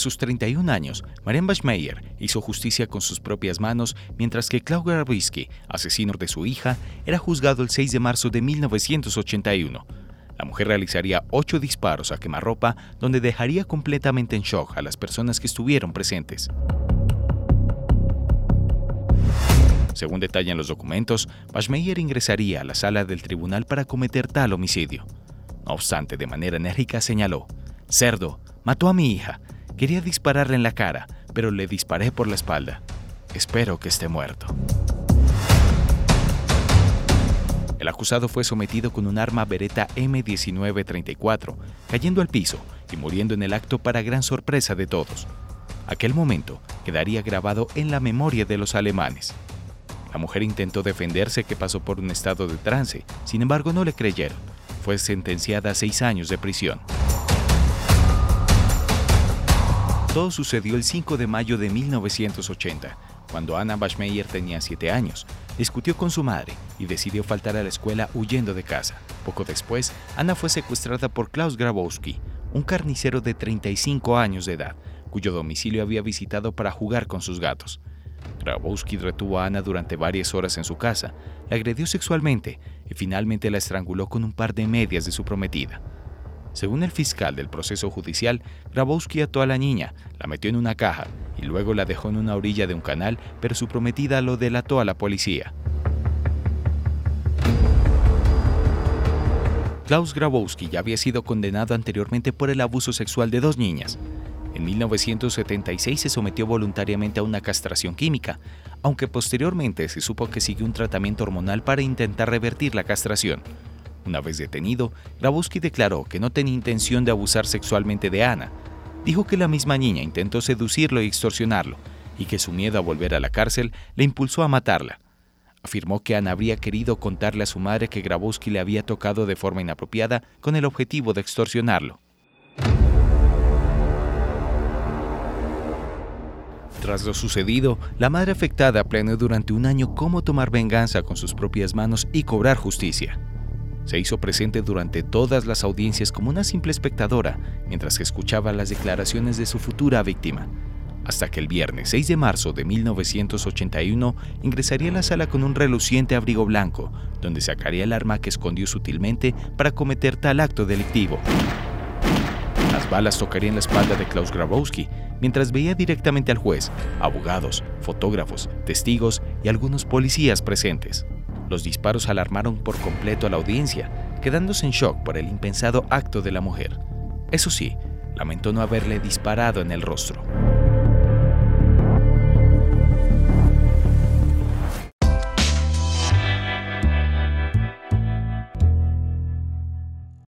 A sus 31 años, Marianne Bachmeier hizo justicia con sus propias manos, mientras que Klaus Grabowski, asesino de su hija, era juzgado el 6 de marzo de 1981. La mujer realizaría 8 disparos a quemarropa, donde dejaría completamente en shock a las personas que estuvieron presentes. Según detallan los documentos, Bachmeier ingresaría a la sala del tribunal para cometer tal homicidio. No obstante, de manera enérgica señaló: "Cerdo, mató a mi hija. Quería dispararle en la cara, pero le disparé por la espalda. Espero que esté muerto". El acusado fue sometido con un arma Beretta M1934, cayendo al piso y muriendo en el acto para gran sorpresa de todos. Aquel momento quedaría grabado en la memoria de los alemanes. La mujer intentó defenderse, que pasó por un estado de trance, sin embargo no le creyeron. Fue sentenciada a 6 años de prisión. Todo sucedió el 5 de mayo de 1980, cuando Anna Bachmeier tenía 7 años, discutió con su madre y decidió faltar a la escuela huyendo de casa. Poco después, Anna fue secuestrada por Klaus Grabowski, un carnicero de 35 años de edad, cuyo domicilio había visitado para jugar con sus gatos. Grabowski retuvo a Anna durante varias horas en su casa, la agredió sexualmente y finalmente la estranguló con un par de medias de su prometida. Según el fiscal del proceso judicial, Grabowski ató a la niña, la metió en una caja y luego la dejó en una orilla de un canal, pero su prometida lo delató a la policía. Klaus Grabowski ya había sido condenado anteriormente por el abuso sexual de 2 niñas. En 1976 se sometió voluntariamente a una castración química, aunque posteriormente se supo que siguió un tratamiento hormonal para intentar revertir la castración. Una vez detenido, Grabowski declaró que no tenía intención de abusar sexualmente de Anna. Dijo que la misma niña intentó seducirlo y extorsionarlo, y que su miedo a volver a la cárcel le impulsó a matarla. Afirmó que Anna habría querido contarle a su madre que Grabowski le había tocado de forma inapropiada con el objetivo de extorsionarlo. Tras lo sucedido, la madre afectada planeó durante un año cómo tomar venganza con sus propias manos y cobrar justicia. Se hizo presente durante todas las audiencias como una simple espectadora, mientras que escuchaba las declaraciones de su futura víctima, hasta que el viernes 6 de marzo de 1981 ingresaría a la sala con un reluciente abrigo blanco, donde sacaría el arma que escondió sutilmente para cometer tal acto delictivo. Las balas tocarían la espalda de Klaus Grabowski, mientras veía directamente al juez, abogados, fotógrafos, testigos y algunos policías presentes. Los disparos alarmaron por completo a la audiencia, quedándose en shock por el impensado acto de la mujer. Eso sí, lamentó no haberle disparado en el rostro.